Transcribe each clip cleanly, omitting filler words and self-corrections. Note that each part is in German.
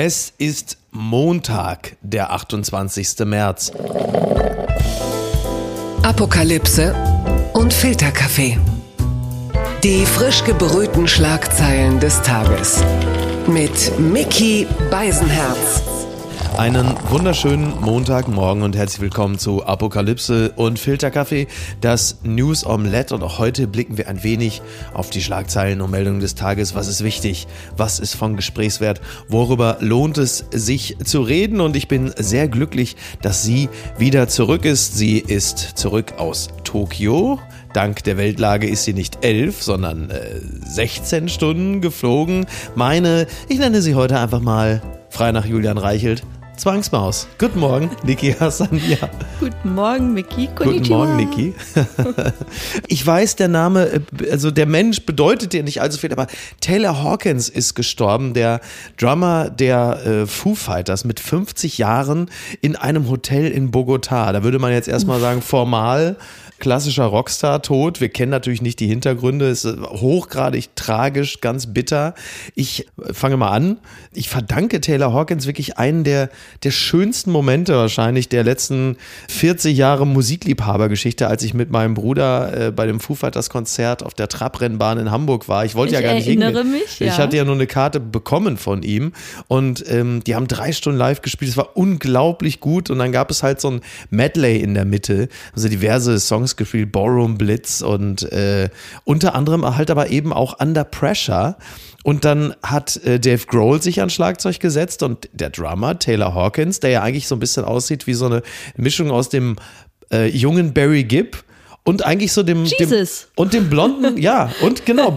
Es ist Montag, der 28. März. Apokalypse und Filterkaffee. Die frisch gebrühten Schlagzeilen des Tages. Mit Mickey Beisenherz. Einen wunderschönen Montagmorgen und herzlich willkommen zu Apokalypse und Filterkaffee, das News Omelette. Und auch heute blicken wir ein wenig auf die Schlagzeilen und Meldungen des Tages. Was ist wichtig? Was ist von Gesprächswert? Worüber lohnt es sich zu reden? Und ich bin sehr glücklich, dass sie wieder zurück ist. Sie ist zurück aus Tokio. Dank der Weltlage ist sie nicht 11, sondern 16 Stunden geflogen. Ich nenne sie heute einfach mal frei nach Julian Reichelt. Zwangsmaus. Guten Morgen, Niki Hassan. Ja. Guten Morgen, Mickey. Konnichiwa. Guten Morgen, Niki. Ich weiß, der Name, also der Mensch bedeutet dir nicht allzu viel, aber Taylor Hawkins ist gestorben, der Drummer der Foo Fighters mit 50 Jahren in einem Hotel in Bogotá. Da würde man jetzt erstmal sagen, formal klassischer Rockstar tot. Wir kennen natürlich nicht die Hintergründe. Es ist hochgradig tragisch, ganz bitter. Ich fange mal an. Ich verdanke Taylor Hawkins wirklich einen der schönsten Momente wahrscheinlich der letzten 40 Jahre Musikliebhabergeschichte, als ich mit meinem Bruder bei dem Foo Fighters Konzert auf der Trabrennbahn in Hamburg war. Ich wollte ja gar nicht hingehen. Ich erinnere mich. Ich hatte ja nur eine Karte bekommen von ihm und die haben 3 Stunden live gespielt. Es war unglaublich gut und dann gab es halt so ein Medley in der Mitte, also diverse Songs gespielt, Ballroom Blitz und unter anderem halt aber eben auch Under Pressure. Und dann hat Dave Grohl sich an Schlagzeug gesetzt und der Drummer Taylor Hawkins, der ja eigentlich so ein bisschen aussieht wie so eine Mischung aus dem jungen Barry Gibb und eigentlich so dem blonden, ja, und genau,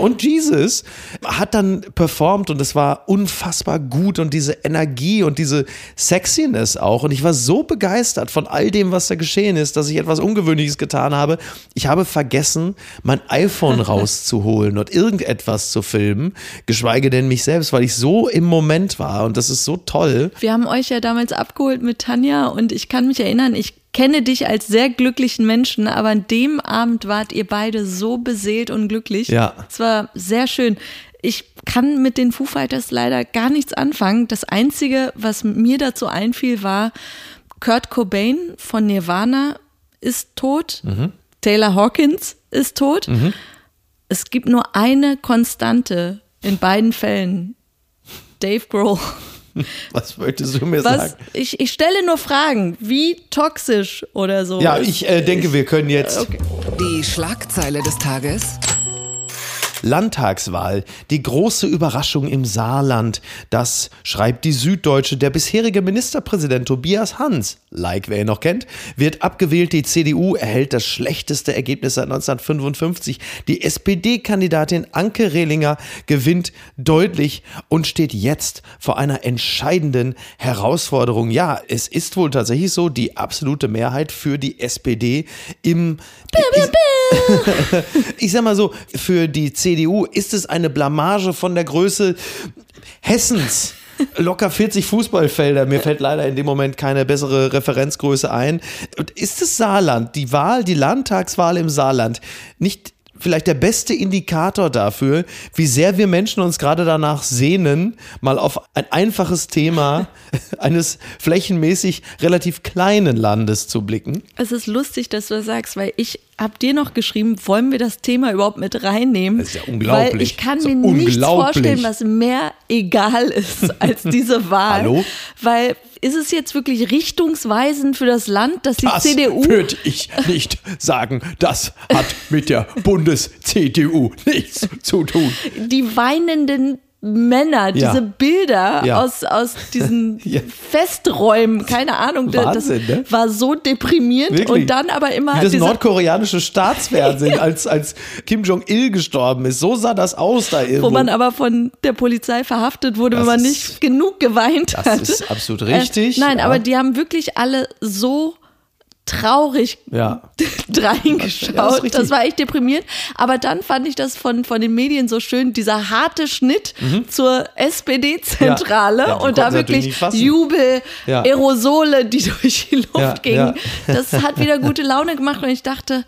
und Jesus hat dann performt und es war unfassbar gut und diese Energie und diese Sexiness auch. Und ich war so begeistert von all dem, was da geschehen ist, dass ich etwas Ungewöhnliches getan habe. Ich habe vergessen, mein iPhone rauszuholen und irgendetwas zu filmen, geschweige denn mich selbst, weil ich so im Moment war und das ist so toll. Wir haben euch ja damals abgeholt mit Tanja und ich kann mich erinnern, ich kenne dich als sehr glücklichen Menschen, aber an dem Abend wart ihr beide so beseelt und glücklich. Ja. Es war sehr schön. Ich kann mit den Foo Fighters leider gar nichts anfangen. Das Einzige, was mir dazu einfiel, war, Kurt Cobain von Nirvana ist tot. Mhm. Taylor Hawkins ist tot. Mhm. Es gibt nur eine Konstante in beiden Fällen. Dave Grohl. Was wolltest du mir sagen? Ich stelle nur Fragen, wie toxisch oder so. Ja, ich denke, wir können jetzt... Okay. Die Schlagzeile des Tages... Landtagswahl, die große Überraschung im Saarland. Das schreibt die Süddeutsche. Der bisherige Ministerpräsident Tobias Hans, wer ihn noch kennt, wird abgewählt. Die CDU erhält das schlechteste Ergebnis seit 1955. Die SPD-Kandidatin Anke Rehlinger gewinnt deutlich und steht jetzt vor einer entscheidenden Herausforderung. Ja, es ist wohl tatsächlich so, die absolute Mehrheit für die SPD ich sag mal so, für die CDU ist es eine Blamage von der Größe Hessens. Locker 40 Fußballfelder. Mir fällt leider in dem Moment keine bessere Referenzgröße ein. Und ist das Saarland, die Landtagswahl im Saarland, nicht vielleicht der beste Indikator dafür, wie sehr wir Menschen uns gerade danach sehnen, mal auf ein einfaches Thema eines flächenmäßig relativ kleinen Landes zu blicken? Es ist lustig, dass du das sagst, weil ich habe dir noch geschrieben, wollen wir das Thema überhaupt mit reinnehmen? Das ist ja unglaublich. Weil ich kann mir nichts vorstellen, was mehr egal ist als diese Wahl. Hallo? Weil ist es jetzt wirklich richtungsweisend für das Land, dass die CDU... Das würde ich nicht sagen. Das hat mit der Bundes-CDU nichts zu tun. Die weinenden Männer, diese Bilder aus diesen Festräumen, keine Ahnung, Wahnsinn, das war so deprimierend. Wirklich? Und dann aber immer... Wie das nordkoreanische Staatsfernsehen, als Kim Jong-il gestorben ist, so sah das aus da irgendwo. Wo man aber von der Polizei verhaftet wurde, wenn man nicht genug geweint hat. Das ist absolut richtig. Aber die haben wirklich alle so... traurig reingeschaut. Ja, das war echt deprimierend. Aber dann fand ich das von den Medien so schön, dieser harte Schnitt zur SPD-Zentrale und da wirklich Jubel, Aerosole, die durch die Luft gingen. Ja. Das hat wieder gute Laune gemacht und ich dachte,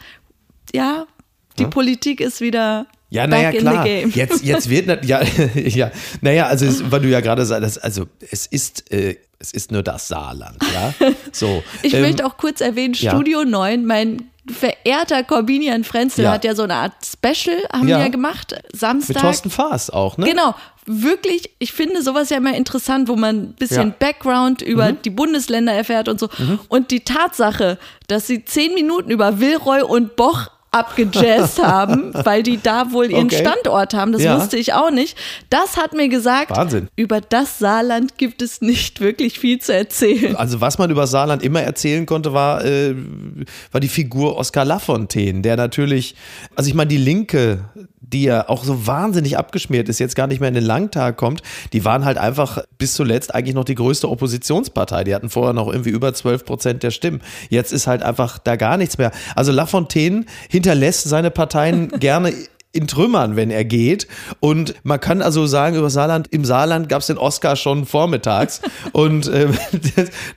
die Politik ist wieder... Ja, naja, klar. Jetzt wird, also es, weil du ja gerade sagst, also es ist nur das Saarland, ja. So. Ich möchte auch kurz erwähnen, Studio 9, mein verehrter Corbinian Frenzel hat ja so eine Art Special, haben wir ja gemacht, Samstag. Mit Thorsten Faas auch, ne? Genau. Wirklich, ich finde sowas ja immer interessant, wo man ein bisschen Background über die Bundesländer erfährt und so. Mhm. Und die Tatsache, dass sie 10 Minuten über Wilroy und Boch abgejazzt haben, weil die da wohl ihren Standort haben, das wusste ich auch nicht. Das hat mir gesagt, Wahnsinn. Über das Saarland gibt es nicht wirklich viel zu erzählen. Also was man über Saarland immer erzählen konnte, war die Figur Oskar Lafontaine, der natürlich, also ich meine die Linke, die ja auch so wahnsinnig abgeschmiert ist, jetzt gar nicht mehr in den Landtag kommt, die waren halt einfach bis zuletzt eigentlich noch die größte Oppositionspartei. Die hatten vorher noch irgendwie über 12% der Stimmen. Jetzt ist halt einfach da gar nichts mehr. Also Lafontaine hinterlässt seine Parteien gerne in Trümmern, wenn er geht. Und man kann also sagen, über Saarland, im Saarland gab es den Oscar schon vormittags. Und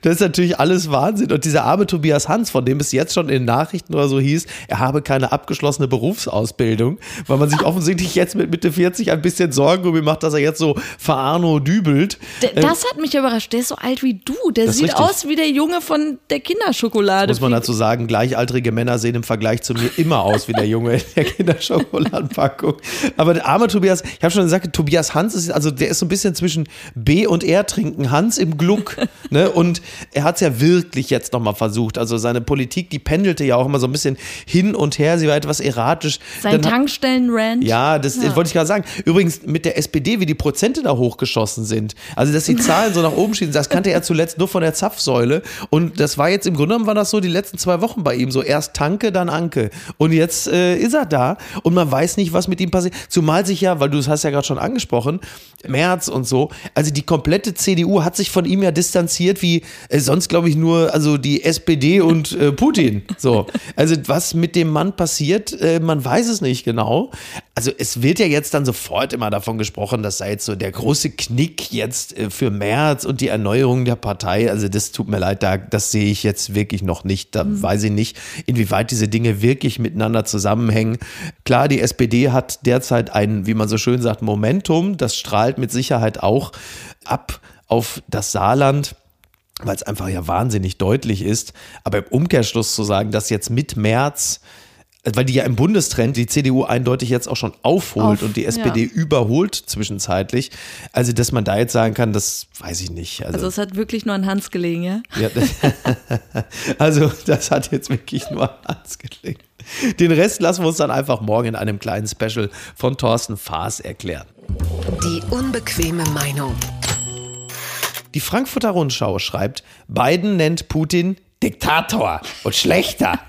das ist natürlich alles Wahnsinn. Und dieser arme Tobias Hans, von dem es jetzt schon in den Nachrichten oder so hieß, er habe keine abgeschlossene Berufsausbildung, weil man sich offensichtlich jetzt mit Mitte 40 ein bisschen Sorgen darüber macht, dass er jetzt so verarno dübelt. Das hat mich überrascht. Der ist so alt wie du. Der sieht aus wie der Junge von der Kinderschokolade. Das muss man dazu sagen, gleichaltrige Männer sehen im Vergleich zu mir immer aus wie der Junge in der Kinderschokolade. Packung. Aber der arme Tobias, ich habe schon gesagt, Tobias Hans ist, also der ist so ein bisschen zwischen B und R trinken, Hans im Gluck, ne? Und er hat es ja wirklich jetzt nochmal versucht, also seine Politik, die pendelte ja auch immer so ein bisschen hin und her, sie war etwas erratisch. Sein Tankstellen-Rant. Ja, das wollte ich gerade sagen. Übrigens mit der SPD, wie die Prozente da hochgeschossen sind, also dass die Zahlen so nach oben schießen, das kannte er zuletzt nur von der Zapfsäule und das war jetzt im Grunde genommen, war das so die letzten 2 Wochen bei ihm, so erst Tanke, dann Anke und jetzt ist er da und man weiß nicht, was mit ihm passiert. Zumal sich ja, weil du es hast ja gerade schon angesprochen, Merz und so, also die komplette CDU hat sich von ihm ja distanziert wie sonst, glaube ich, nur also die SPD und Putin. So. Also was mit dem Mann passiert, man weiß es nicht genau. Also es wird ja jetzt dann sofort immer davon gesprochen, das sei jetzt so der große Knick jetzt für Merz und die Erneuerung der Partei. Also das tut mir leid, das sehe ich jetzt wirklich noch nicht. Da weiß ich nicht, inwieweit diese Dinge wirklich miteinander zusammenhängen. Klar, die SPD hat derzeit ein, wie man so schön sagt, Momentum. Das strahlt mit Sicherheit auch ab auf das Saarland, weil es einfach ja wahnsinnig deutlich ist. Aber im Umkehrschluss zu sagen, dass jetzt mit Merz, weil die ja im Bundestrend die CDU eindeutig jetzt auch schon aufholt und die SPD überholt zwischenzeitlich. Also, dass man da jetzt sagen kann, das weiß ich nicht. Also es hat wirklich nur an Hans gelegen, ja? Also, das hat jetzt wirklich nur an Hans gelegen. Den Rest lassen wir uns dann einfach morgen in einem kleinen Special von Thorsten Faas erklären. Die unbequeme Meinung. Die Frankfurter Rundschau schreibt, Biden nennt Putin Diktator und Schlechter.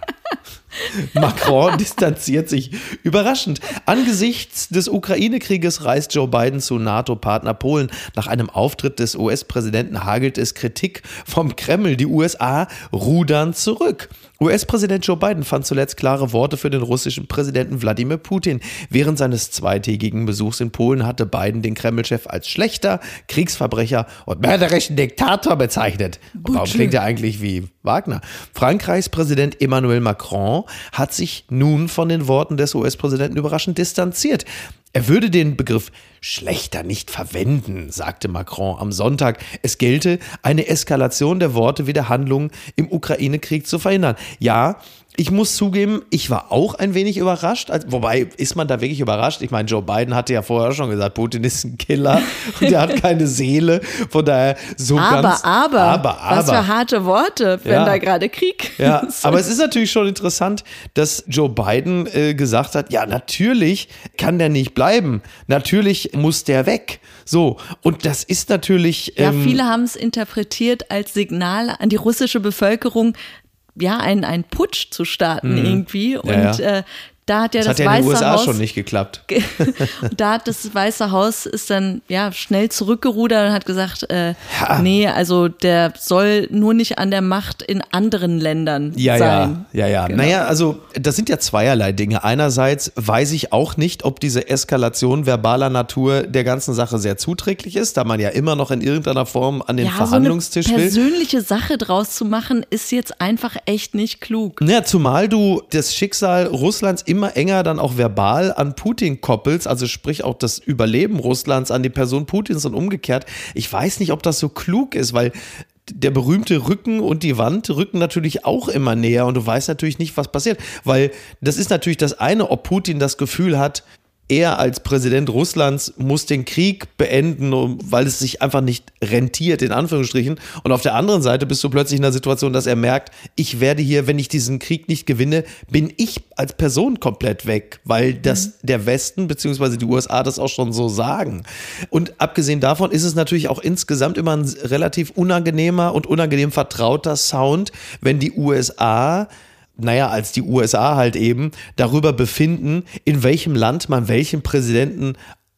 Macron distanziert sich überraschend. Angesichts des Ukraine-Krieges reist Joe Biden zu NATO-Partner Polen. Nach einem Auftritt des US-Präsidenten hagelt es Kritik vom Kreml. Die USA rudern zurück. US-Präsident Joe Biden fand zuletzt klare Worte für den russischen Präsidenten Wladimir Putin. Während seines zweitägigen Besuchs in Polen hatte Biden den Kreml-Chef als schlechter, Kriegsverbrecher und mörderischen Diktator bezeichnet. Warum klingt er eigentlich wie Wagner? Frankreichs Präsident Emmanuel Macron hat sich nun von den Worten des US-Präsidenten überraschend distanziert. Er würde den Begriff schlechter nicht verwenden, sagte Macron am Sonntag. Es gelte, eine Eskalation der Worte wie der Handlungen im Ukraine-Krieg zu verhindern. Ja, ich muss zugeben, ich war auch ein wenig überrascht. Wobei, ist man da wirklich überrascht? Ich meine, Joe Biden hatte ja vorher schon gesagt, Putin ist ein Killer und der hat keine Seele. Von daher so aber. Was für harte Worte, wenn da gerade Krieg ist. Aber es ist natürlich schon interessant, dass Joe Biden gesagt hat, ja, natürlich kann der nicht bleiben. Natürlich muss der weg. So, und das ist natürlich... viele haben es interpretiert als Signal an die russische Bevölkerung, einen Putsch zu starten irgendwie. Und da hat ja das Weiße Haus... Das hat ja in den USA schon nicht geklappt. Da hat das Weiße Haus ist dann schnell zurückgerudert und hat gesagt, nee, also der soll nur nicht an der Macht in anderen Ländern sein. Ja. Genau. Naja, also das sind ja zweierlei Dinge. Einerseits weiß ich auch nicht, ob diese Eskalation verbaler Natur der ganzen Sache sehr zuträglich ist, da man ja immer noch in irgendeiner Form an den Verhandlungstisch will. Ja, so eine persönliche Sache draus zu machen, ist jetzt einfach echt nicht klug. Naja, zumal du das Schicksal Russlands immer immer enger dann auch verbal an Putin koppelst, also sprich auch das Überleben Russlands an die Person Putins und umgekehrt. Ich weiß nicht, ob das so klug ist, weil der berühmte Rücken und die Wand rücken natürlich auch immer näher und du weißt natürlich nicht, was passiert, weil das ist natürlich das eine, ob Putin das Gefühl hat, er als Präsident Russlands muss den Krieg beenden, weil es sich einfach nicht rentiert, in Anführungsstrichen. Und auf der anderen Seite bist du plötzlich in der Situation, dass er merkt, ich werde hier, wenn ich diesen Krieg nicht gewinne, bin ich als Person komplett weg, weil das der Westen bzw. die USA das auch schon so sagen. Und abgesehen davon ist es natürlich auch insgesamt immer ein relativ unangenehmer und unangenehm vertrauter Sound, wenn die USA... naja, als die USA halt eben, darüber befinden, in welchem Land man welchen Präsidenten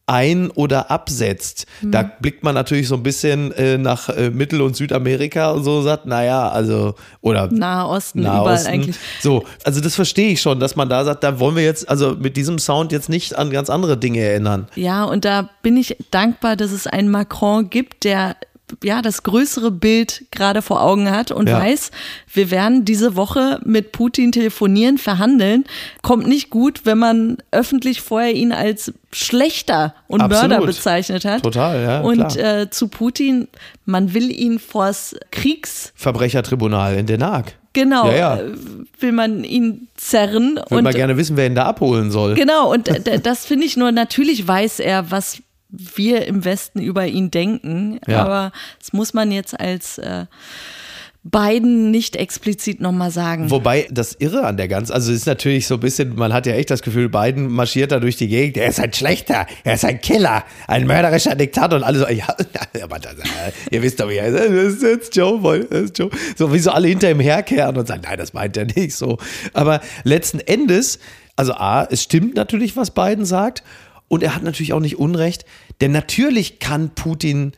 ein- oder absetzt. Mhm. Da blickt man natürlich so ein bisschen nach Mittel- und Südamerika und so, sagt, naja, also, oder Nahe Osten. Überall eigentlich. So, also das verstehe ich schon, dass man da sagt, da wollen wir jetzt, also mit diesem Sound jetzt nicht an ganz andere Dinge erinnern. Ja, und da bin ich dankbar, dass es einen Macron gibt, der ja, das größere Bild gerade vor Augen hat und weiß, wir werden diese Woche mit Putin telefonieren, verhandeln. Kommt nicht gut, wenn man öffentlich vorher ihn als Schlechter und Mörder bezeichnet hat. Total, ja. Und zu Putin, man will ihn vors Kriegsverbrechertribunal in Den Haag. Genau, will man ihn zerren. Würde man gerne wissen, wer ihn da abholen soll. Genau, und das finde ich nur, natürlich weiß er, was wir im Westen über ihn denken, aber das muss man jetzt als Biden nicht explizit nochmal sagen. Wobei das Irre an der ganzen, also es ist natürlich so ein bisschen, man hat ja echt das Gefühl, Biden marschiert da durch die Gegend, er ist ein Schlechter, er ist ein Killer, ein mörderischer Diktator und alle so, ja, aber das, ihr wisst doch, das ist Joe. So wie so alle hinter ihm herkehren und sagen, nein, das meint er nicht so. Aber letzten Endes, also A, es stimmt natürlich, was Biden sagt. Und er hat natürlich auch nicht Unrecht, denn natürlich kann Putin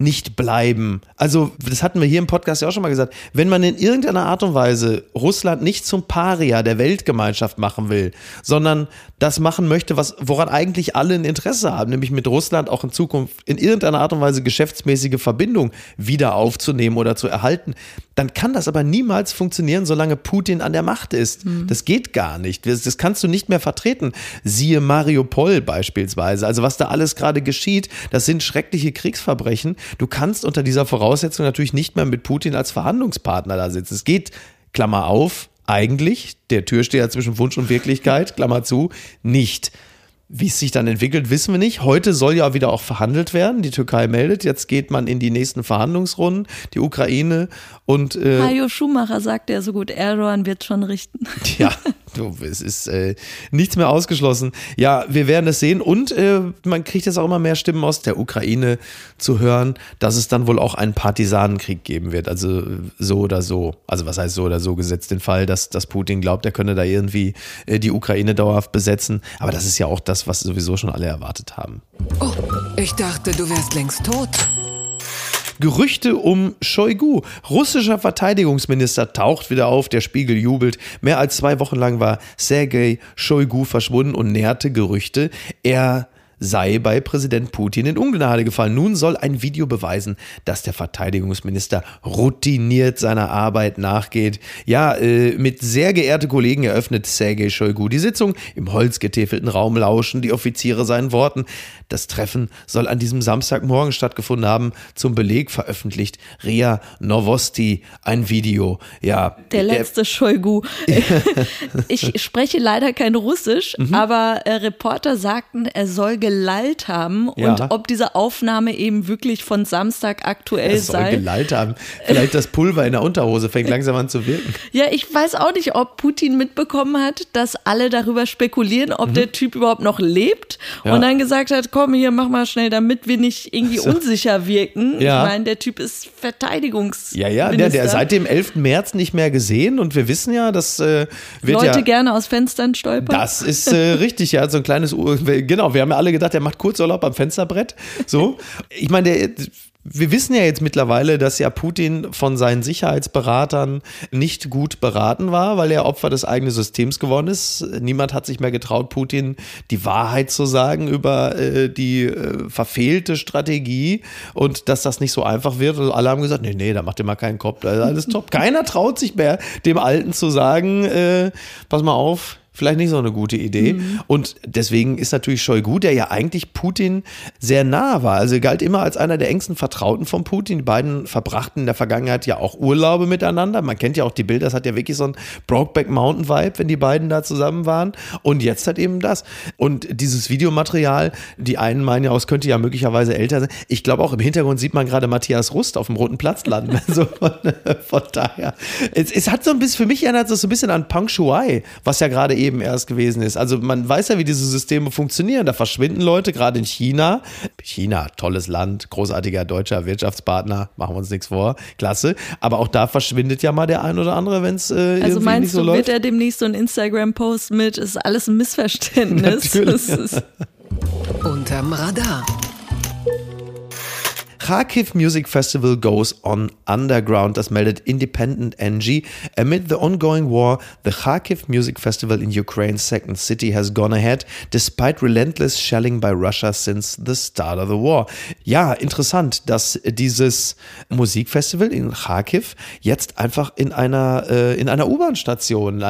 nicht bleiben. Also das hatten wir hier im Podcast ja auch schon mal gesagt. Wenn man in irgendeiner Art und Weise Russland nicht zum Paria der Weltgemeinschaft machen will, sondern das machen möchte, was, woran eigentlich alle ein Interesse haben, nämlich mit Russland auch in Zukunft in irgendeiner Art und Weise geschäftsmäßige Verbindung wieder aufzunehmen oder zu erhalten, dann kann das aber niemals funktionieren, solange Putin an der Macht ist. Mhm. Das geht gar nicht. Das kannst du nicht mehr vertreten. Siehe Mariupol beispielsweise. Also was da alles gerade geschieht, das sind schreckliche Kriegsverbrechen. Du kannst unter dieser Voraussetzung natürlich nicht mehr mit Putin als Verhandlungspartner da sitzen. Es geht, Klammer auf, eigentlich, der Türsteher zwischen Wunsch und Wirklichkeit, Klammer zu, nicht. Wie es sich dann entwickelt, wissen wir nicht. Heute soll ja wieder auch verhandelt werden. Die Türkei meldet, jetzt geht man in die nächsten Verhandlungsrunden, die Ukraine und... Mario Schumacher sagt ja so gut, Erdogan wird schon richten. Ja, es ist nichts mehr ausgeschlossen. Ja, wir werden es sehen und man kriegt jetzt auch immer mehr Stimmen aus der Ukraine zu hören, dass es dann wohl auch einen Partisanenkrieg geben wird. Also so oder so. Also was heißt so oder so, gesetzt den Fall, dass Putin glaubt, er könne da irgendwie die Ukraine dauerhaft besetzen. Aber das ist ja auch das, was sowieso schon alle erwartet haben. Oh, ich dachte, du wärst längst tot. Gerüchte um Shoigu. Russischer Verteidigungsminister taucht wieder auf, der Spiegel jubelt. Mehr als 2 Wochen lang war Sergej Shoigu verschwunden und nährte Gerüchte. Er sei bei Präsident Putin in Ungnade gefallen. Nun soll ein Video beweisen, dass der Verteidigungsminister routiniert seiner Arbeit nachgeht. Ja, mit sehr geehrte Kollegen eröffnet Sergej Shoigu die Sitzung. Im holzgetäfelten Raum lauschen die Offiziere seinen Worten. Das Treffen soll an diesem Samstagmorgen stattgefunden haben. Zum Beleg veröffentlicht RIA Novosti ein Video. Ja, der letzte Shoigu. Ich spreche leider kein Russisch, aber Reporter sagten, er soll gelallt haben und ob diese Aufnahme eben wirklich von Samstag aktuell sei. Er soll gelallt haben. Vielleicht das Pulver in der Unterhose fängt langsam an zu wirken. Ja, ich weiß auch nicht, ob Putin mitbekommen hat, dass alle darüber spekulieren, ob der Typ überhaupt noch lebt und dann gesagt hat, komm hier, mach mal schnell, damit wir nicht irgendwie unsicher wirken. Ja. Ich meine, der Typ ist Verteidigungsminister. Ja, der ist seit dem 11. März nicht mehr gesehen und wir wissen ja, dass wird Leute gerne aus Fenstern stolpern. Das ist richtig, ja, so ein kleines genau, wir haben ja alle gedacht, der macht Kurzurlaub am Fensterbrett. So, ich meine, wir wissen ja jetzt mittlerweile, dass ja Putin von seinen Sicherheitsberatern nicht gut beraten war, weil er Opfer des eigenen Systems geworden ist. Niemand hat sich mehr getraut, Putin die Wahrheit zu sagen über die verfehlte Strategie und dass das nicht so einfach wird. Also alle haben gesagt, nee, da macht ihr mal keinen Kopf, alles top. Keiner traut sich mehr, dem Alten zu sagen, pass mal auf. vielleicht nicht so eine gute Idee. Mhm. Und deswegen ist natürlich Shoigu, der ja eigentlich Putin sehr nah war. Also er galt immer als einer der engsten Vertrauten von Putin. Die beiden verbrachten in der Vergangenheit ja auch Urlaube miteinander. Man kennt ja auch die Bilder, das hat ja wirklich so ein Brokeback Mountain Vibe, wenn die beiden da zusammen waren. Und jetzt hat eben das. Und dieses Videomaterial, die einen meinen ja, es könnte ja möglicherweise älter sein. Ich glaube auch, im Hintergrund sieht man gerade Matthias Rust auf dem Roten Platz landen. Also von daher. Es hat so ein bisschen, für mich erinnert es so ein bisschen an Peng Shuai, was ja gerade eben erst gewesen ist. Also man weiß ja, wie diese Systeme funktionieren. Da verschwinden Leute, gerade in China. China, tolles Land, großartiger deutscher Wirtschaftspartner, machen wir uns nichts vor, klasse. Aber auch da verschwindet ja mal der ein oder andere, wenn es irgendwie meinst nicht so du, läuft. Also meinst du, wird er demnächst so einen Instagram-Post mit, ist alles ein Missverständnis? Natürlich. Ist unterm Radar. Kharkiv Music Festival goes on underground, das meldet Independent NG. Amid the ongoing war, the Kharkiv Music Festival in Ukraine's second city has gone ahead, despite relentless shelling by Russia since the start of the war. Ja, interessant, dass dieses Musikfestival in Kharkiv jetzt einfach in einer U-Bahn-Station,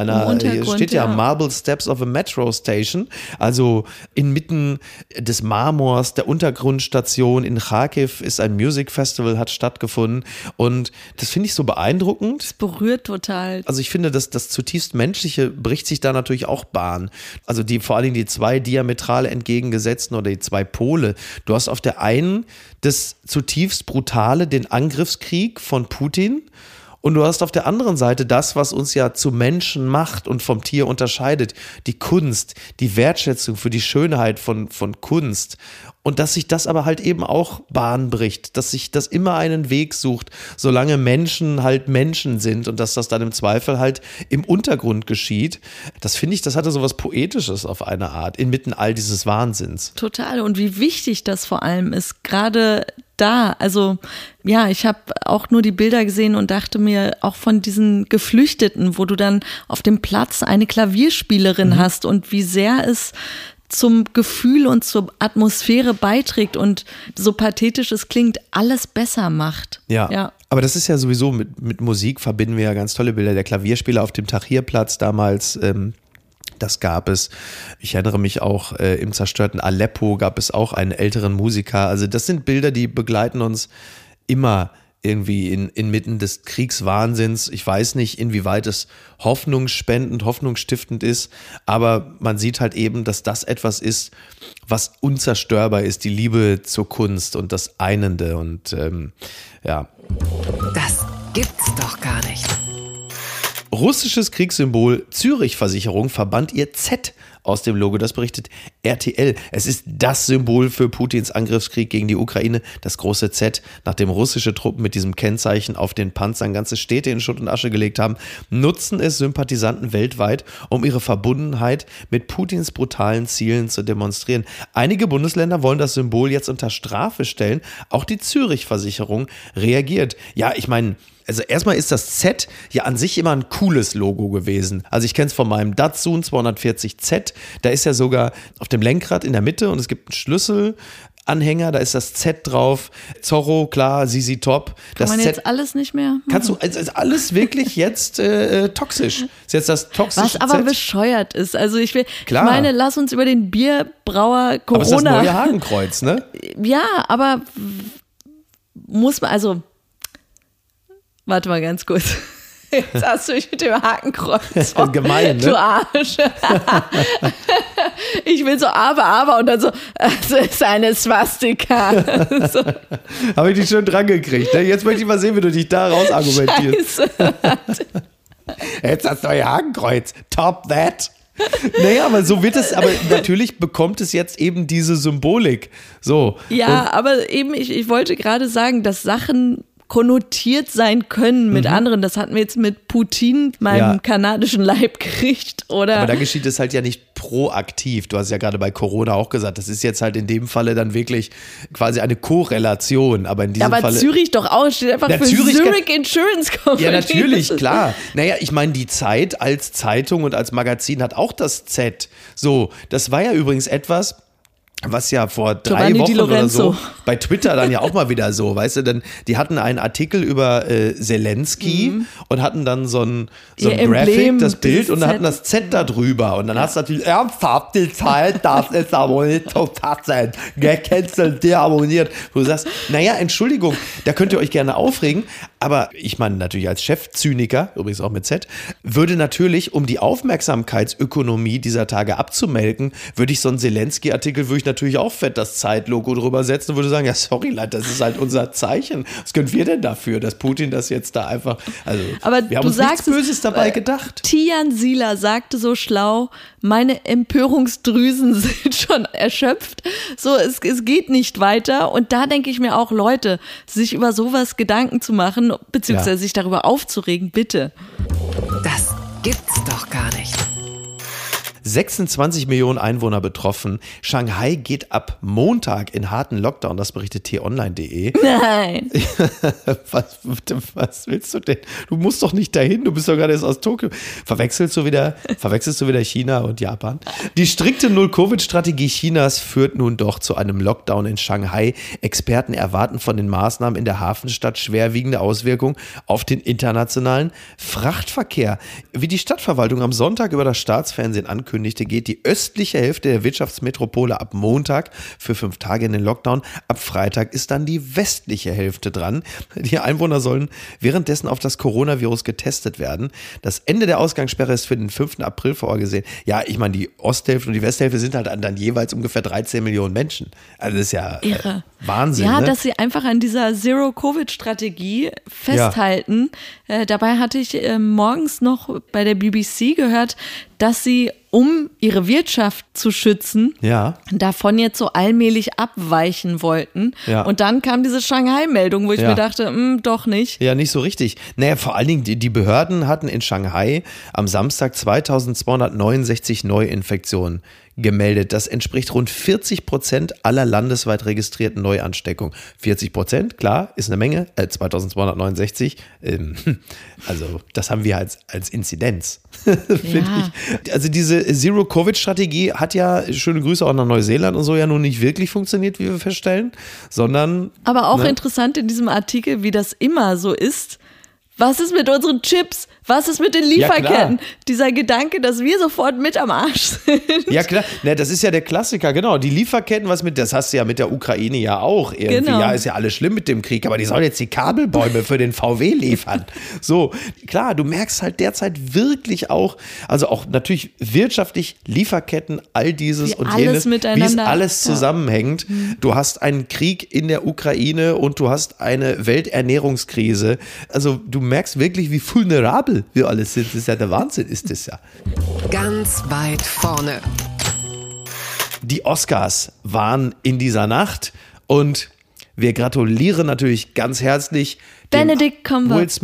steht ja Marble Steps of a Metro Station, also inmitten des Marmors der Untergrundstation in Kharkiv ist ein Music Festival hat stattgefunden und das finde ich so beeindruckend. Das berührt total. Also ich finde, dass das zutiefst Menschliche bricht sich da natürlich auch Bahn. Also die vor allem die zwei diametral entgegengesetzten oder die zwei Pole. Du hast auf der einen das zutiefst Brutale, den Angriffskrieg von Putin. Und du hast auf der anderen Seite das, was uns ja zu Menschen macht und vom Tier unterscheidet. Die Kunst, die Wertschätzung für die Schönheit von Kunst. Und dass sich das aber halt eben auch Bahn bricht. Dass sich das immer einen Weg sucht, solange Menschen halt Menschen sind. Und dass das dann im Zweifel halt im Untergrund geschieht. Das finde ich, das hatte so was Poetisches auf eine Art, inmitten all dieses Wahnsinns. Total. Und wie wichtig das vor allem ist, gerade da, also ja, ich habe auch nur die Bilder gesehen und dachte mir auch von diesen Geflüchteten, wo du dann auf dem Platz eine Klavierspielerin hast und wie sehr es zum Gefühl und zur Atmosphäre beiträgt und so pathetisch es klingt, alles besser macht. Ja. Aber das ist ja sowieso, mit Musik verbinden wir ja ganz tolle Bilder. Der Klavierspieler auf dem Tahrirplatz damals, das gab es. Ich erinnere mich auch, im zerstörten Aleppo gab es auch einen älteren Musiker. Also das sind Bilder, die begleiten uns immer irgendwie inmitten des Kriegswahnsinns. Ich weiß nicht, inwieweit es hoffnungsspendend, hoffnungsstiftend ist, aber man sieht halt eben, dass das etwas ist, was unzerstörbar ist, die Liebe zur Kunst und das Einende und ja. Das gibt's doch gar nicht. Russisches Kriegssymbol Zürich-Versicherung verbannt ihr Z aus dem Logo, das berichtet RTL. Es ist das Symbol für Putins Angriffskrieg gegen die Ukraine, das große Z, nachdem russische Truppen mit diesem Kennzeichen auf den Panzern ganze Städte in Schutt und Asche gelegt haben, nutzen es Sympathisanten weltweit, um ihre Verbundenheit mit Putins brutalen Zielen zu demonstrieren. Einige Bundesländer wollen das Symbol jetzt unter Strafe stellen. Auch die Zürich-Versicherung reagiert. Ja, ich meine, also erstmal ist das Z ja an sich immer ein cooles Logo gewesen. Also ich kenne es von meinem Datsun 240Z. Da ist ja sogar auf dem Lenkrad in der Mitte und es gibt einen Schlüsselanhänger, da ist das Z drauf. Zorro, klar, Sisi Top. Das kann man Z jetzt alles nicht mehr machen. Kannst du, ist alles wirklich jetzt toxisch. Ist jetzt das toxische Z. Was aber bescheuert ist. Also ich meine, lass uns über den Bierbrauer Corona. Aber ist das neue Hakenkreuz, ne? Ja, aber muss man, also warte mal ganz kurz. Jetzt hast du mich mit dem Hakenkreuz. Gemein, ne? Du Arsch. Ich will so aber und dann so, das ist eine Swastika. So. Habe ich dich schon dran gekriegt. Ne? Jetzt möchte ich mal sehen, wie du dich da raus argumentierst. Jetzt das neue Hakenkreuz. Top that. Naja, aber so wird es, aber natürlich bekommt es jetzt eben diese Symbolik. So. Ja, und aber eben, ich wollte gerade sagen, dass Sachen konnotiert sein können mit anderen. Das hatten wir jetzt mit Putin, meinem kanadischen Leibgericht, oder? Aber da geschieht es halt ja nicht proaktiv. Du hast ja gerade bei Corona auch gesagt, das ist jetzt halt in dem Falle dann wirklich quasi eine Korrelation. Aber in diesem Falle Zürich doch auch, steht einfach für Zürich Insurance Company. Ja, natürlich, klar. Naja, ich meine, die Zeit als Zeitung und als Magazin hat auch das Z. So, das war ja übrigens etwas, was ja vor 3 Wochen oder so bei Twitter dann ja auch mal wieder so, weißt du, denn die hatten einen Artikel über Zelensky und hatten dann so ein Graphic, das Bild und dann hatten das Z da drüber und dann hast du natürlich ernsthaft die Zeit, das ist aber nicht total sein, gecancelt, deabonniert, wo du sagst, naja, Entschuldigung, da könnt ihr euch gerne aufregen, aber ich meine natürlich als Chefzyniker, übrigens auch mit Z, würde natürlich, um die Aufmerksamkeitsökonomie dieser Tage abzumelken, würde ich so einen Zelensky-Artikel, würde ich natürlich auch fett das Zeitlogo drüber setzen und würde sagen, ja sorry Leute, das ist halt unser Zeichen. Was können wir denn dafür, dass Putin das jetzt da einfach, also aber wir haben uns nichts Böses dabei gedacht. Tian Sila sagte so schlau, meine Empörungsdrüsen sind schon erschöpft, so es geht nicht weiter und da denke ich mir auch, Leute, sich über sowas Gedanken zu machen, beziehungsweise sich darüber aufzuregen, bitte. Das gibt's doch gar nicht. 26 Millionen Einwohner betroffen. Shanghai geht ab Montag in harten Lockdown. Das berichtet t-online.de. Nein. Was willst du denn? Du musst doch nicht dahin. Du bist doch gerade erst aus Tokio. Verwechselst du wieder China und Japan? Die strikte Null-Covid-Strategie Chinas führt nun doch zu einem Lockdown in Shanghai. Experten erwarten von den Maßnahmen in der Hafenstadt schwerwiegende Auswirkungen auf den internationalen Frachtverkehr. Wie die Stadtverwaltung am Sonntag über das Staatsfernsehen ankündigte, geht die östliche Hälfte der Wirtschaftsmetropole ab Montag für 5 Tage in den Lockdown. Ab Freitag ist dann die westliche Hälfte dran. Die Einwohner sollen währenddessen auf das Coronavirus getestet werden. Das Ende der Ausgangssperre ist für den 5. April vorgesehen. Ja, ich meine, die Osthälfte und die Westhälfte sind halt dann jeweils ungefähr 13 Millionen Menschen. Also das ist ja irre. Wahnsinn. Ja, ne? Dass sie einfach an dieser Zero-Covid-Strategie festhalten. Ja. Dabei hatte ich morgens noch bei der BBC gehört, dass sie, um ihre Wirtschaft zu schützen, davon jetzt so allmählich abweichen wollten. Ja. Und dann kam diese Shanghai-Meldung, wo ich mir dachte, doch nicht. Ja, nicht so richtig. Naja, vor allen Dingen, die Behörden hatten in Shanghai am Samstag 2269 Neuinfektionen gemeldet. Das entspricht rund 40% aller landesweit registrierten Neuansteckungen. 40%, klar, ist eine Menge. 2269, also das haben wir als Inzidenz, finde ich. Also diese Zero-Covid-Strategie hat ja, schöne Grüße auch nach Neuseeland und so, ja nun nicht wirklich funktioniert, wie wir feststellen, sondern... Aber auch interessant in diesem Artikel, wie das immer so ist. Was ist mit unseren Chips? Was ist mit den Lieferketten? Ja, dieser Gedanke, dass wir sofort mit am Arsch sind. Ja, klar. Na, das ist ja der Klassiker, genau. Die Lieferketten, das hast du ja mit der Ukraine ja auch irgendwie. Genau. Ja, ist ja alles schlimm mit dem Krieg, aber die sollen jetzt die Kabelbäume für den VW liefern. So, klar, du merkst halt derzeit wirklich auch, also auch natürlich wirtschaftlich Lieferketten, all dieses und jenes, wie es alles zusammenhängt. Du hast einen Krieg in der Ukraine und du hast eine Welternährungskrise. Also, du merkst wirklich, wie vulnerabel wir alles sind. Das ist ja der Wahnsinn, ist das ja. Ganz weit vorne. Die Oscars waren in dieser Nacht und wir gratulieren natürlich ganz herzlich Benedict Cumberbatch.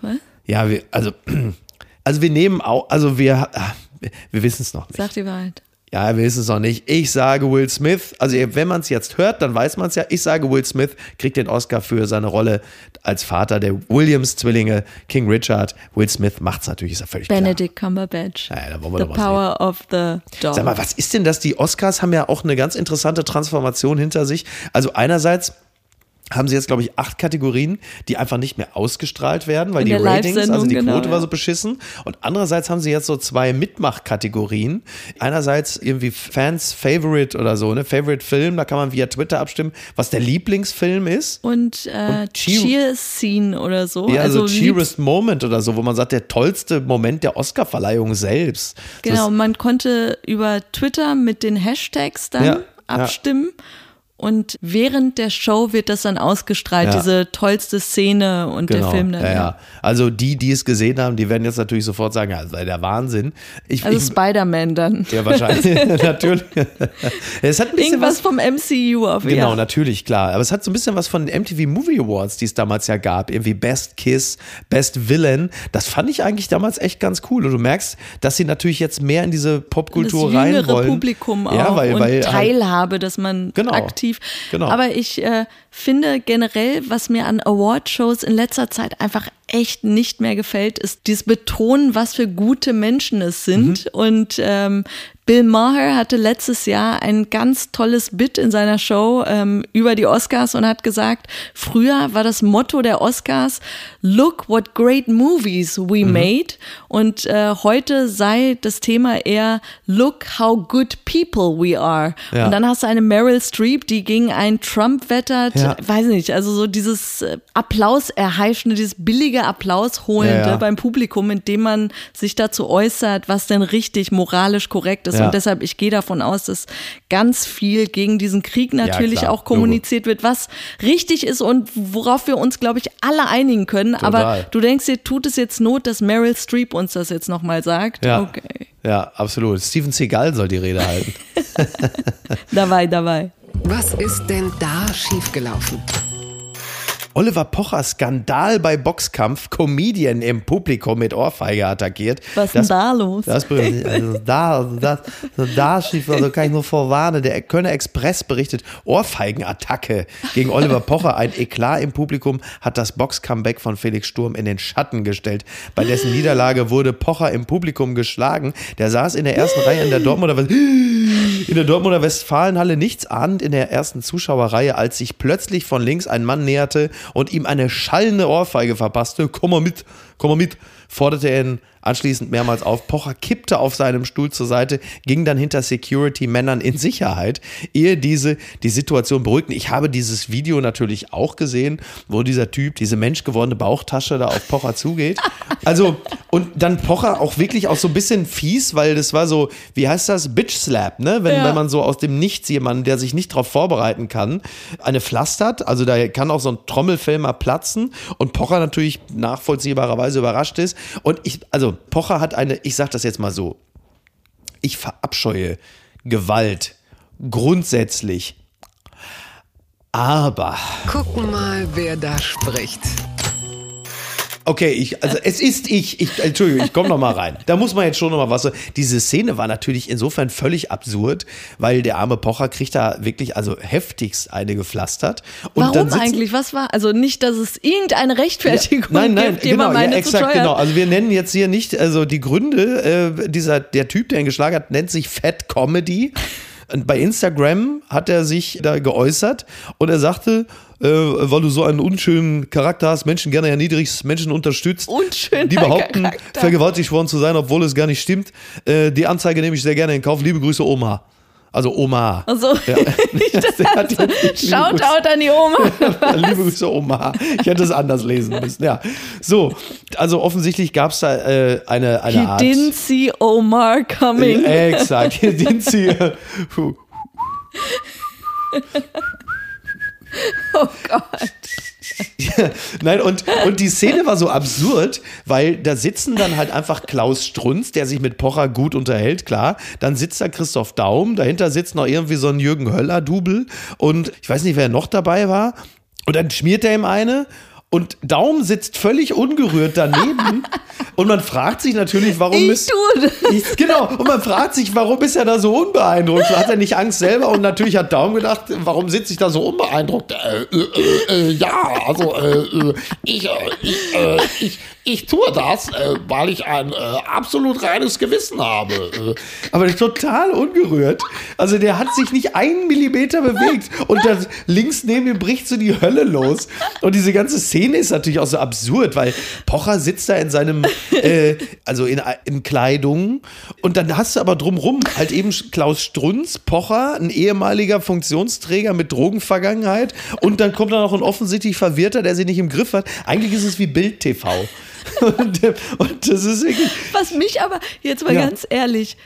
Was? Ja, wir nehmen auch, wir wissen es noch nicht. Sag die Wahrheit. Ja, wir wissen es noch nicht. Ich sage Will Smith, also wenn man es jetzt hört, dann weiß man es ja. Ich sage Will Smith kriegt den Oscar für seine Rolle als Vater der Williams-Zwillinge, King Richard. Will Smith macht's natürlich, ist ja völlig klar. Benedict Cumberbatch, ja, da wollen wir The Power sehen. Of the Dog. Sag mal, was ist denn das? Die Oscars haben ja auch eine ganz interessante Transformation hinter sich. Also einerseits haben sie jetzt, glaube ich, 8 Kategorien, die einfach nicht mehr ausgestrahlt werden, weil die Ratings, also die Quote war so beschissen. Und andererseits haben sie jetzt so 2 Mitmachkategorien. Einerseits irgendwie Fans Favorite oder so, ne? Favorite Film, da kann man via Twitter abstimmen, was der Lieblingsfilm ist. Und Cheer Scene oder so. Ja, also Cheerest Moment oder so, wo man sagt, der tollste Moment der Oscarverleihung selbst. Genau, so man konnte über Twitter mit den Hashtags dann abstimmen. Ja. Und während der Show wird das dann ausgestrahlt, diese tollste Szene und der Film dann. Ja. Also die es gesehen haben, die werden jetzt natürlich sofort sagen, ja, das war der Wahnsinn. Ich Spider-Man dann. Ja, wahrscheinlich, natürlich. Es hat ein bisschen irgendwas vom MCU auf jeden Fall. Genau, natürlich, klar. Aber es hat so ein bisschen was von den MTV Movie Awards, die es damals ja gab. Irgendwie Best Kiss, Best Villain. Das fand ich eigentlich damals echt ganz cool. Und du merkst, dass sie natürlich jetzt mehr in diese Popkultur rein wollen. Das jüngere Publikum auch weil Teilhabe, dass man aktiv. Genau. Aber ich finde generell, was mir an Award-Shows in letzter Zeit einfach echt nicht mehr gefällt, ist dieses Betonen, was für gute Menschen es sind und Bill Maher hatte letztes Jahr ein ganz tolles Bit in seiner Show über die Oscars und hat gesagt, früher war das Motto der Oscars, look what great movies we made. Und heute sei das Thema eher, look how good people we are. Ja. Und dann hast du eine Meryl Streep, die gegen einen Trump wettert, weiß nicht, also so dieses Applauserheischende, dieses billige Applausholende beim Publikum, indem man sich dazu äußert, was denn richtig moralisch korrekt ist. Ja. Und deshalb, ich gehe davon aus, dass ganz viel gegen diesen Krieg natürlich auch kommuniziert wird, was richtig ist und worauf wir uns, glaube ich, alle einigen können. Total. Aber du denkst dir, tut es jetzt Not, dass Meryl Streep uns das jetzt nochmal sagt? Ja. Okay. Ja, absolut. Steven Seagal soll die Rede halten. dabei. Was ist denn da schiefgelaufen? Oliver Pocher, Skandal bei Boxkampf, Comedian im Publikum mit Ohrfeige attackiert. Was ist denn da los? Also kann ich nur vorwarnen, der Kölner Express berichtet, Ohrfeigenattacke gegen Oliver Pocher. Ein Eklat im Publikum hat das Box-Comeback von Felix Sturm in den Schatten gestellt. Bei dessen Niederlage wurde Pocher im Publikum geschlagen. Der saß in der ersten Reihe in der Dortmunder Westfalenhalle, nichtsahnend in der ersten Zuschauerreihe, als sich plötzlich von links ein Mann näherte und ihm eine schallende Ohrfeige verpasste. Komm mal mit, forderte er ihn anschließend mehrmals auf. Pocher kippte auf seinem Stuhl zur Seite, ging dann hinter Security-Männern in Sicherheit, ehe diese die Situation beruhigten. Ich habe dieses Video natürlich auch gesehen, wo dieser Typ, diese menschgewordene Bauchtasche da auf Pocher zugeht. Also, und dann Pocher auch wirklich auch so ein bisschen fies, weil das war so, wie heißt das? Bitch-Slap, ne? Wenn man so aus dem Nichts jemanden, der sich nicht drauf vorbereiten kann, eine pflastert. Also da kann auch so ein Trommelfell mal platzen und Pocher natürlich nachvollziehbarerweise überrascht ist. Und Pocher hat ich sag das jetzt mal so, ich verabscheue Gewalt grundsätzlich, aber... Gucken mal, wer da spricht. Okay, Entschuldigung, ich komme nochmal rein. Da muss man jetzt schon nochmal was. Diese Szene war natürlich insofern völlig absurd, weil der arme Pocher kriegt da wirklich heftigst eine gepflastert. Und warum dann eigentlich? Was war? Also nicht, dass es irgendeine Rechtfertigung gibt, die man meint zu steuern. Genau. Also wir nennen jetzt hier nicht, also die Gründe, der Typ, der ihn geschlagen hat, nennt sich Fat Comedy. Und bei Instagram hat er sich da geäußert und er sagte, weil du so einen unschönen Charakter hast, Menschen gerne erniedrigst, Menschen unterstützt, die behaupten, vergewaltigt worden zu sein, obwohl es gar nicht stimmt. Die Anzeige nehme ich sehr gerne in Kauf. Liebe Grüße, Oma. Also Oma. Also, ja. Shoutout an die Oma. Liebe Grüße, Oma. Ich hätte es anders lesen müssen. Ja. So, also offensichtlich gab es da eine Art. You didn't see Omar coming. Exakt. You didn't see. Oh Gott. Ja, nein, und die Szene war so absurd, weil da sitzen dann halt einfach Klaus Strunz, der sich mit Pocher gut unterhält, klar. Dann sitzt da Christoph Daum, dahinter sitzt noch irgendwie so ein Jürgen Höller-Double und ich weiß nicht, wer noch dabei war. Und dann schmiert er ihm eine. Und Daum sitzt völlig ungerührt daneben und man fragt sich natürlich, warum ist er da so unbeeindruckt? Hat er nicht Angst selber? Und natürlich hat Daum gedacht, warum sitze ich da so unbeeindruckt? Ich tue das, weil ich ein absolut reines Gewissen habe. Aber total ungerührt. Also der hat sich nicht einen Millimeter bewegt. Und dann links neben ihm bricht so die Hölle los. Und diese ganze Szene ist natürlich auch so absurd, weil Pocher sitzt da in seinem, in Kleidung. Und dann hast du aber drumrum halt eben Klaus Strunz, Pocher, ein ehemaliger Funktionsträger mit Drogenvergangenheit. Und dann kommt da noch ein offensichtlich Verwirrter, der sich nicht im Griff hat. Eigentlich ist es wie Bild TV. Und das ist wirklich. Was mich aber, jetzt mal ganz ehrlich,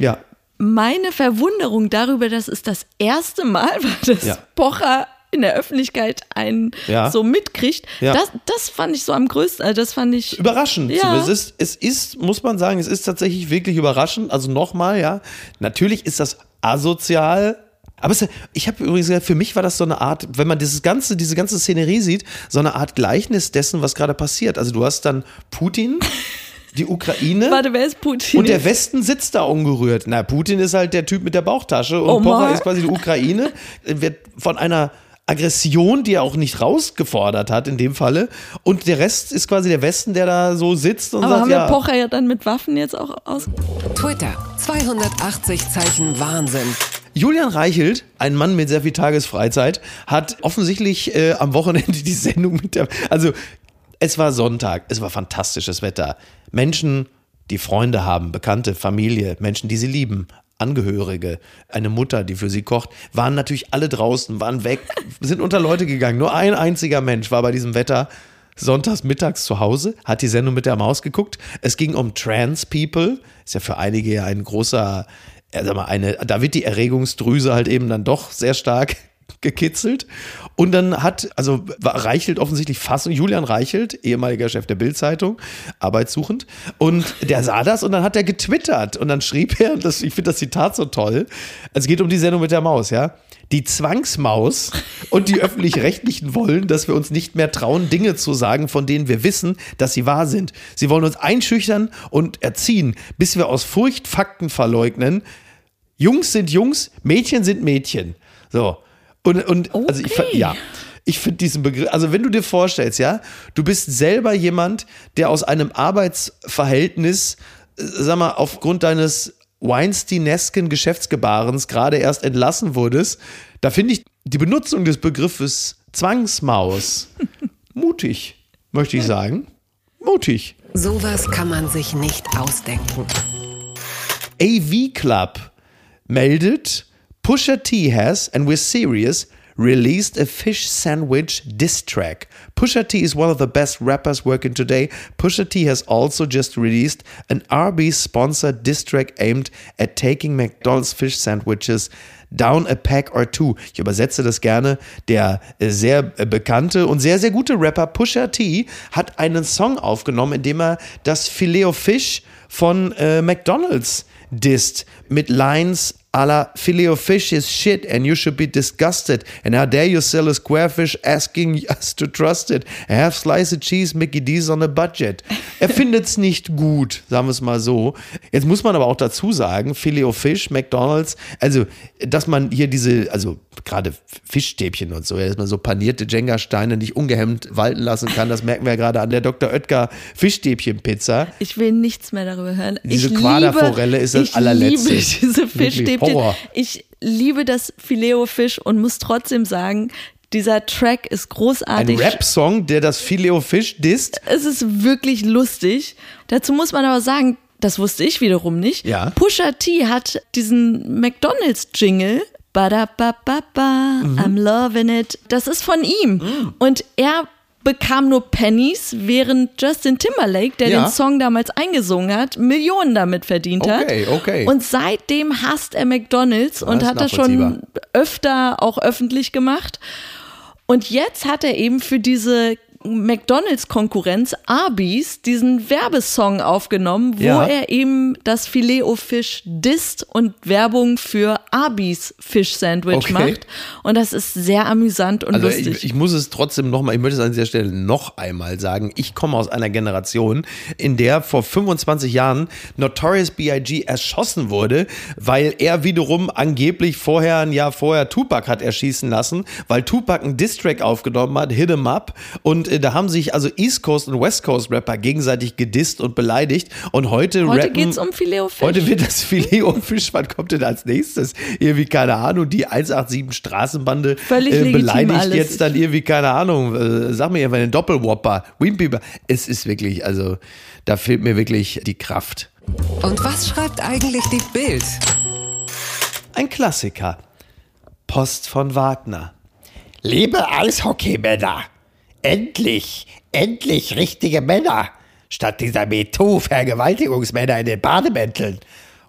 meine Verwunderung darüber, dass es das erste Mal war, dass Pocher in der Öffentlichkeit einen so mitkriegt, das fand ich so am größten. Also das fand ich überraschend. Ja. Es ist, muss man sagen, es ist tatsächlich wirklich überraschend. Also nochmal, natürlich ist das asozial. Aber ich habe übrigens gesagt, für mich war das so eine Art, wenn man diese ganze Szenerie sieht, so eine Art Gleichnis dessen, was gerade passiert. Also du hast dann Putin, die Ukraine. Warte, wer ist Putin? Und der Westen sitzt da ungerührt. Na, Putin ist halt der Typ mit der Bauchtasche und Pocher ist quasi die Ukraine. Wird von einer Aggression, die er auch nicht rausgefordert hat in dem Falle. Und der Rest ist quasi der Westen, der da so sitzt und aber sagt, haben wir ja, Pocher ja dann mit Waffen jetzt auch aus... Twitter, 280 Zeichen Wahnsinn. Julian Reichelt, ein Mann mit sehr viel Tagesfreizeit, hat offensichtlich am Wochenende die Sendung mit der... Also, es war Sonntag, es war fantastisches Wetter. Menschen, die Freunde haben, Bekannte, Familie, Menschen, die sie lieben, Angehörige, eine Mutter, die für sie kocht, waren natürlich alle draußen, waren weg, sind unter Leute gegangen. Nur ein einziger Mensch war bei diesem Wetter sonntags mittags zu Hause, hat die Sendung mit der Maus geguckt. Es ging um Trans People, ist ja für einige ja ein großer... Sag mal, da wird die Erregungsdrüse halt eben dann doch sehr stark gekitzelt. Und dann war Reichelt offensichtlich Julian Reichelt, ehemaliger Chef der Bild-Zeitung, arbeitssuchend. Und der sah das und dann hat er getwittert. Und dann schrieb er, ich finde das Zitat so toll, es geht um die Sendung mit der Maus, ja. Die Zwangsmaus und die Öffentlich-Rechtlichen wollen, dass wir uns nicht mehr trauen, Dinge zu sagen, von denen wir wissen, dass sie wahr sind. Sie wollen uns einschüchtern und erziehen, bis wir aus Furcht Fakten verleugnen. Jungs sind Jungs, Mädchen sind Mädchen. So. Und okay. Also ich finde diesen Begriff, also wenn du dir vorstellst, ja, du bist selber jemand, der aus einem Arbeitsverhältnis, sag mal, aufgrund deines Weinsteinesken Geschäftsgebarens gerade erst entlassen wurdest, da finde ich die Benutzung des Begriffes Zwangsmaus mutig, möchte ich sagen. Mutig. Sowas kann man sich nicht ausdenken. AV Club meldet, Pusha T has, and we're serious, released a fish sandwich diss track. Pusha T is one of the best rappers working today. Pusha T has also just released an Arby's sponsored diss track aimed at taking McDonald's fish sandwiches down a peg or two. Ich übersetze das gerne. Der sehr bekannte und sehr, sehr gute Rapper Pusha T hat einen Song aufgenommen, in dem er das Filet of Fish von McDonald's disst mit Lines a la Filet of Fish is shit and you should be disgusted. And how dare you sell a square fish asking us to trust it. I have sliced cheese, Mickey D's on a budget. Er findet's nicht gut, sagen wir es mal so. Jetzt muss man aber auch dazu sagen, Filet of Fish, McDonald's, also dass man hier also gerade Fischstäbchen und so, dass man so panierte Jenga-Steine nicht ungehemmt walten lassen kann, das merken wir ja gerade an der Dr. Oetker Fischstäbchen-Pizza. Ich will nichts mehr darüber hören. Diese Quaderforelle ist das allerletzte. Ich liebe diese Fischstäbchen. Horror. Ich liebe das Filet-O-Fisch und muss trotzdem sagen, dieser Track ist großartig. Ein Rap-Song, der das Filet-O-Fisch disst. Es ist wirklich lustig. Dazu muss man aber sagen, das wusste ich wiederum nicht. Ja. Pusha T hat diesen McDonald's-Jingle. Ba-da-ba-ba-ba, I'm loving it. Das ist von ihm. Mhm. Und er bekam nur Pennies, während Justin Timberlake, der den Song damals eingesungen hat, Millionen damit verdient hat. Okay. Und seitdem hasst er McDonald's und hat das schon öfter auch öffentlich gemacht. Und jetzt hat er eben für diese McDonald's-Konkurrenz Arby's diesen Werbesong aufgenommen, wo er eben das Filet-O-Fisch disst und Werbung für Arby's Fisch-Sandwich macht. Und das ist sehr amüsant und lustig. Ich muss es trotzdem ich möchte es an dieser Stelle noch einmal sagen, ich komme aus einer Generation, in der vor 25 Jahren Notorious B.I.G. erschossen wurde, weil er wiederum angeblich ein Jahr vorher Tupac hat erschießen lassen, weil Tupac einen Diss-Track aufgenommen hat, Hit 'em Up, und da haben sich also East Coast und West Coast Rapper gegenseitig gedisst und beleidigt. Und heute geht's um Filet-O-Fisch. Heute wird das Filet-O-Fisch, wann kommt denn als nächstes? Irgendwie, keine Ahnung, die 187 Straßenbande beleidigt alles. Jetzt dann irgendwie, keine Ahnung, sag mir irgendwann den Doppelwhopper, Wimpy. Es ist wirklich, also da fehlt mir wirklich die Kraft. Und was schreibt eigentlich die Bild? Ein Klassiker. Post von Wagner. Liebe Eishockeymänner. Endlich richtige Männer, statt dieser MeToo-Vergewaltigungsmänner in den Bademänteln.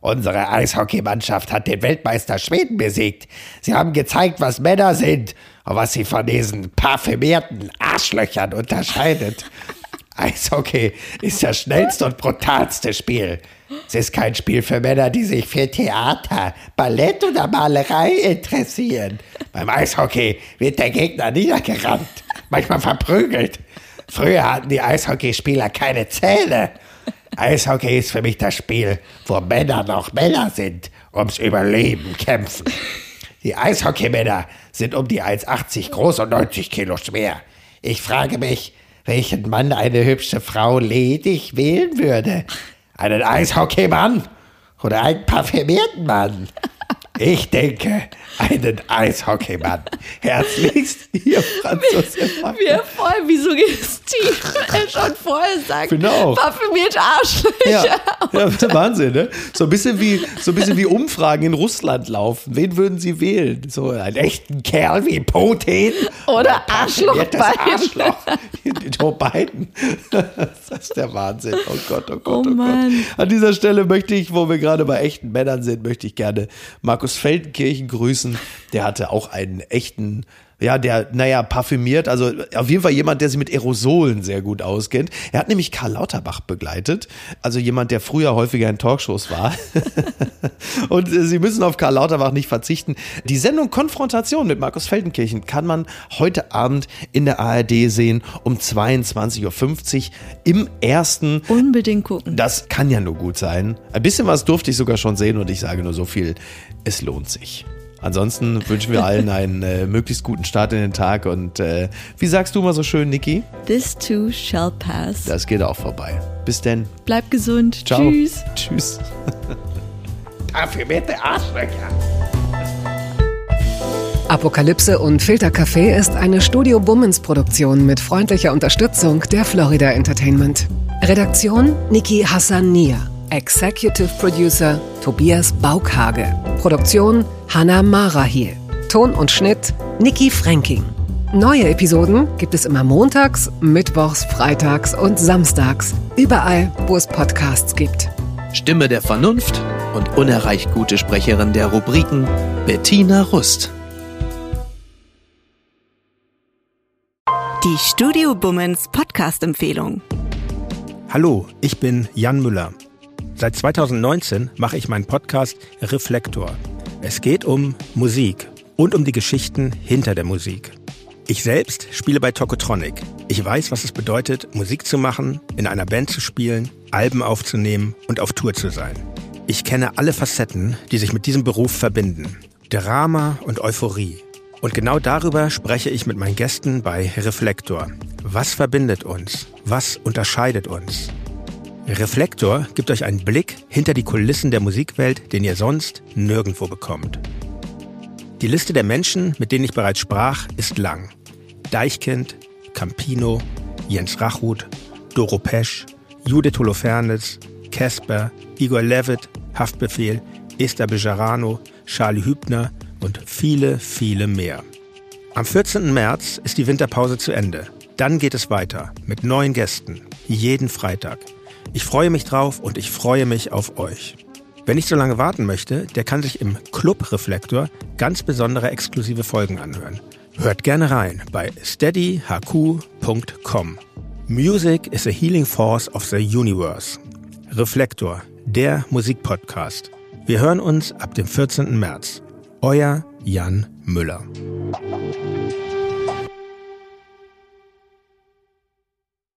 Unsere Eishockeymannschaft hat den Weltmeister Schweden besiegt. Sie haben gezeigt, was Männer sind und was sie von diesen parfümierten Arschlöchern unterscheidet. Eishockey ist das schnellste und brutalste Spiel. Es ist kein Spiel für Männer, die sich für Theater, Ballett oder Malerei interessieren. Beim Eishockey wird der Gegner niedergerannt, manchmal verprügelt. Früher hatten die Eishockeyspieler keine Zähne. Eishockey ist für mich das Spiel, wo Männer noch Männer sind, ums Überleben kämpfen. Die Eishockeymänner sind um die 1,80 groß und 90 Kilo schwer. Ich frage mich, welchen Mann eine hübsche Frau ledig wählen würde. Einen Eishockeymann oder einen parfümierten Mann? Ich denke, einen Eishockeymann. Herzlichst, ihr Franzose. Mir voll, wieso suggestiere schon vorher sagt, genau. Parfümierte Arschlöcher. Ja. Ja, das ist Wahnsinn, ne? So ein bisschen wie Umfragen in Russland laufen. Wen würden Sie wählen? So einen echten Kerl wie Putin? Oder Arschloch. Joe Biden. Das ist der Wahnsinn. Oh Gott, oh Gott, oh Gott. An dieser Stelle möchte ich, wo wir gerade bei echten Männern sind, möchte ich gerne Markus Feldenkirchen grüßen, der hatte auch einen echten, ja, der, naja, parfümiert, also auf jeden Fall jemand, der sich mit Aerosolen sehr gut auskennt. Er hat nämlich Karl Lauterbach begleitet, also jemand, der früher häufiger in Talkshows war. Und Sie müssen auf Karl Lauterbach nicht verzichten. Die Sendung Konfrontation mit Markus Feldenkirchen kann man heute Abend in der ARD sehen, um 22.50 Uhr im Ersten. Unbedingt gucken. Das kann ja nur gut sein. Ein bisschen was durfte ich sogar schon sehen und ich sage nur so viel, es lohnt sich. Ansonsten wünschen wir allen einen möglichst guten Start in den Tag. Und wie sagst du mal so schön, Niki? This too shall pass. Das geht auch vorbei. Bis denn. Bleib gesund. Ciao. Tschüss. Tschüss. Dafür bitte Arschlöcher. Apokalypse und Filtercafé ist eine Studio-Bummens-Produktion mit freundlicher Unterstützung der Florida Entertainment. Redaktion Niki Hassan. Executive Producer Tobias Baukhage. Produktion Hannah Marahiel. Ton und Schnitt Niki Fränking. Neue Episoden gibt es immer montags, mittwochs, freitags und samstags. Überall, wo es Podcasts gibt. Stimme der Vernunft und unerreicht gute Sprecherin der Rubriken Bettina Rust. Die Studio Bummens Podcast-Empfehlung. Hallo, ich bin Jan Müller. Seit 2019 mache ich meinen Podcast Reflektor. Es geht um Musik und um die Geschichten hinter der Musik. Ich selbst spiele bei Tokotronic. Ich weiß, was es bedeutet, Musik zu machen, in einer Band zu spielen, Alben aufzunehmen und auf Tour zu sein. Ich kenne alle Facetten, die sich mit diesem Beruf verbinden. Drama und Euphorie. Und genau darüber spreche ich mit meinen Gästen bei Reflektor. Was verbindet uns? Was unterscheidet uns? Reflektor gibt euch einen Blick hinter die Kulissen der Musikwelt, den ihr sonst nirgendwo bekommt. Die Liste der Menschen, mit denen ich bereits sprach, ist lang. Deichkind, Campino, Jens Rachut, Doro Pesch, Judith Holofernes, Casper, Igor Levitt, Haftbefehl, Esther Bejarano, Charlie Hübner und viele, viele mehr. Am 14. März ist die Winterpause zu Ende. Dann geht es weiter mit neuen Gästen, jeden Freitag. Ich freue mich drauf und ich freue mich auf euch. Wer nicht so lange warten möchte, der kann sich im Club Reflektor ganz besondere exklusive Folgen anhören. Hört gerne rein bei steadyhq.com. Music is a healing force of the universe. Reflektor, der Musikpodcast. Wir hören uns ab dem 14. März. Euer Jan Müller.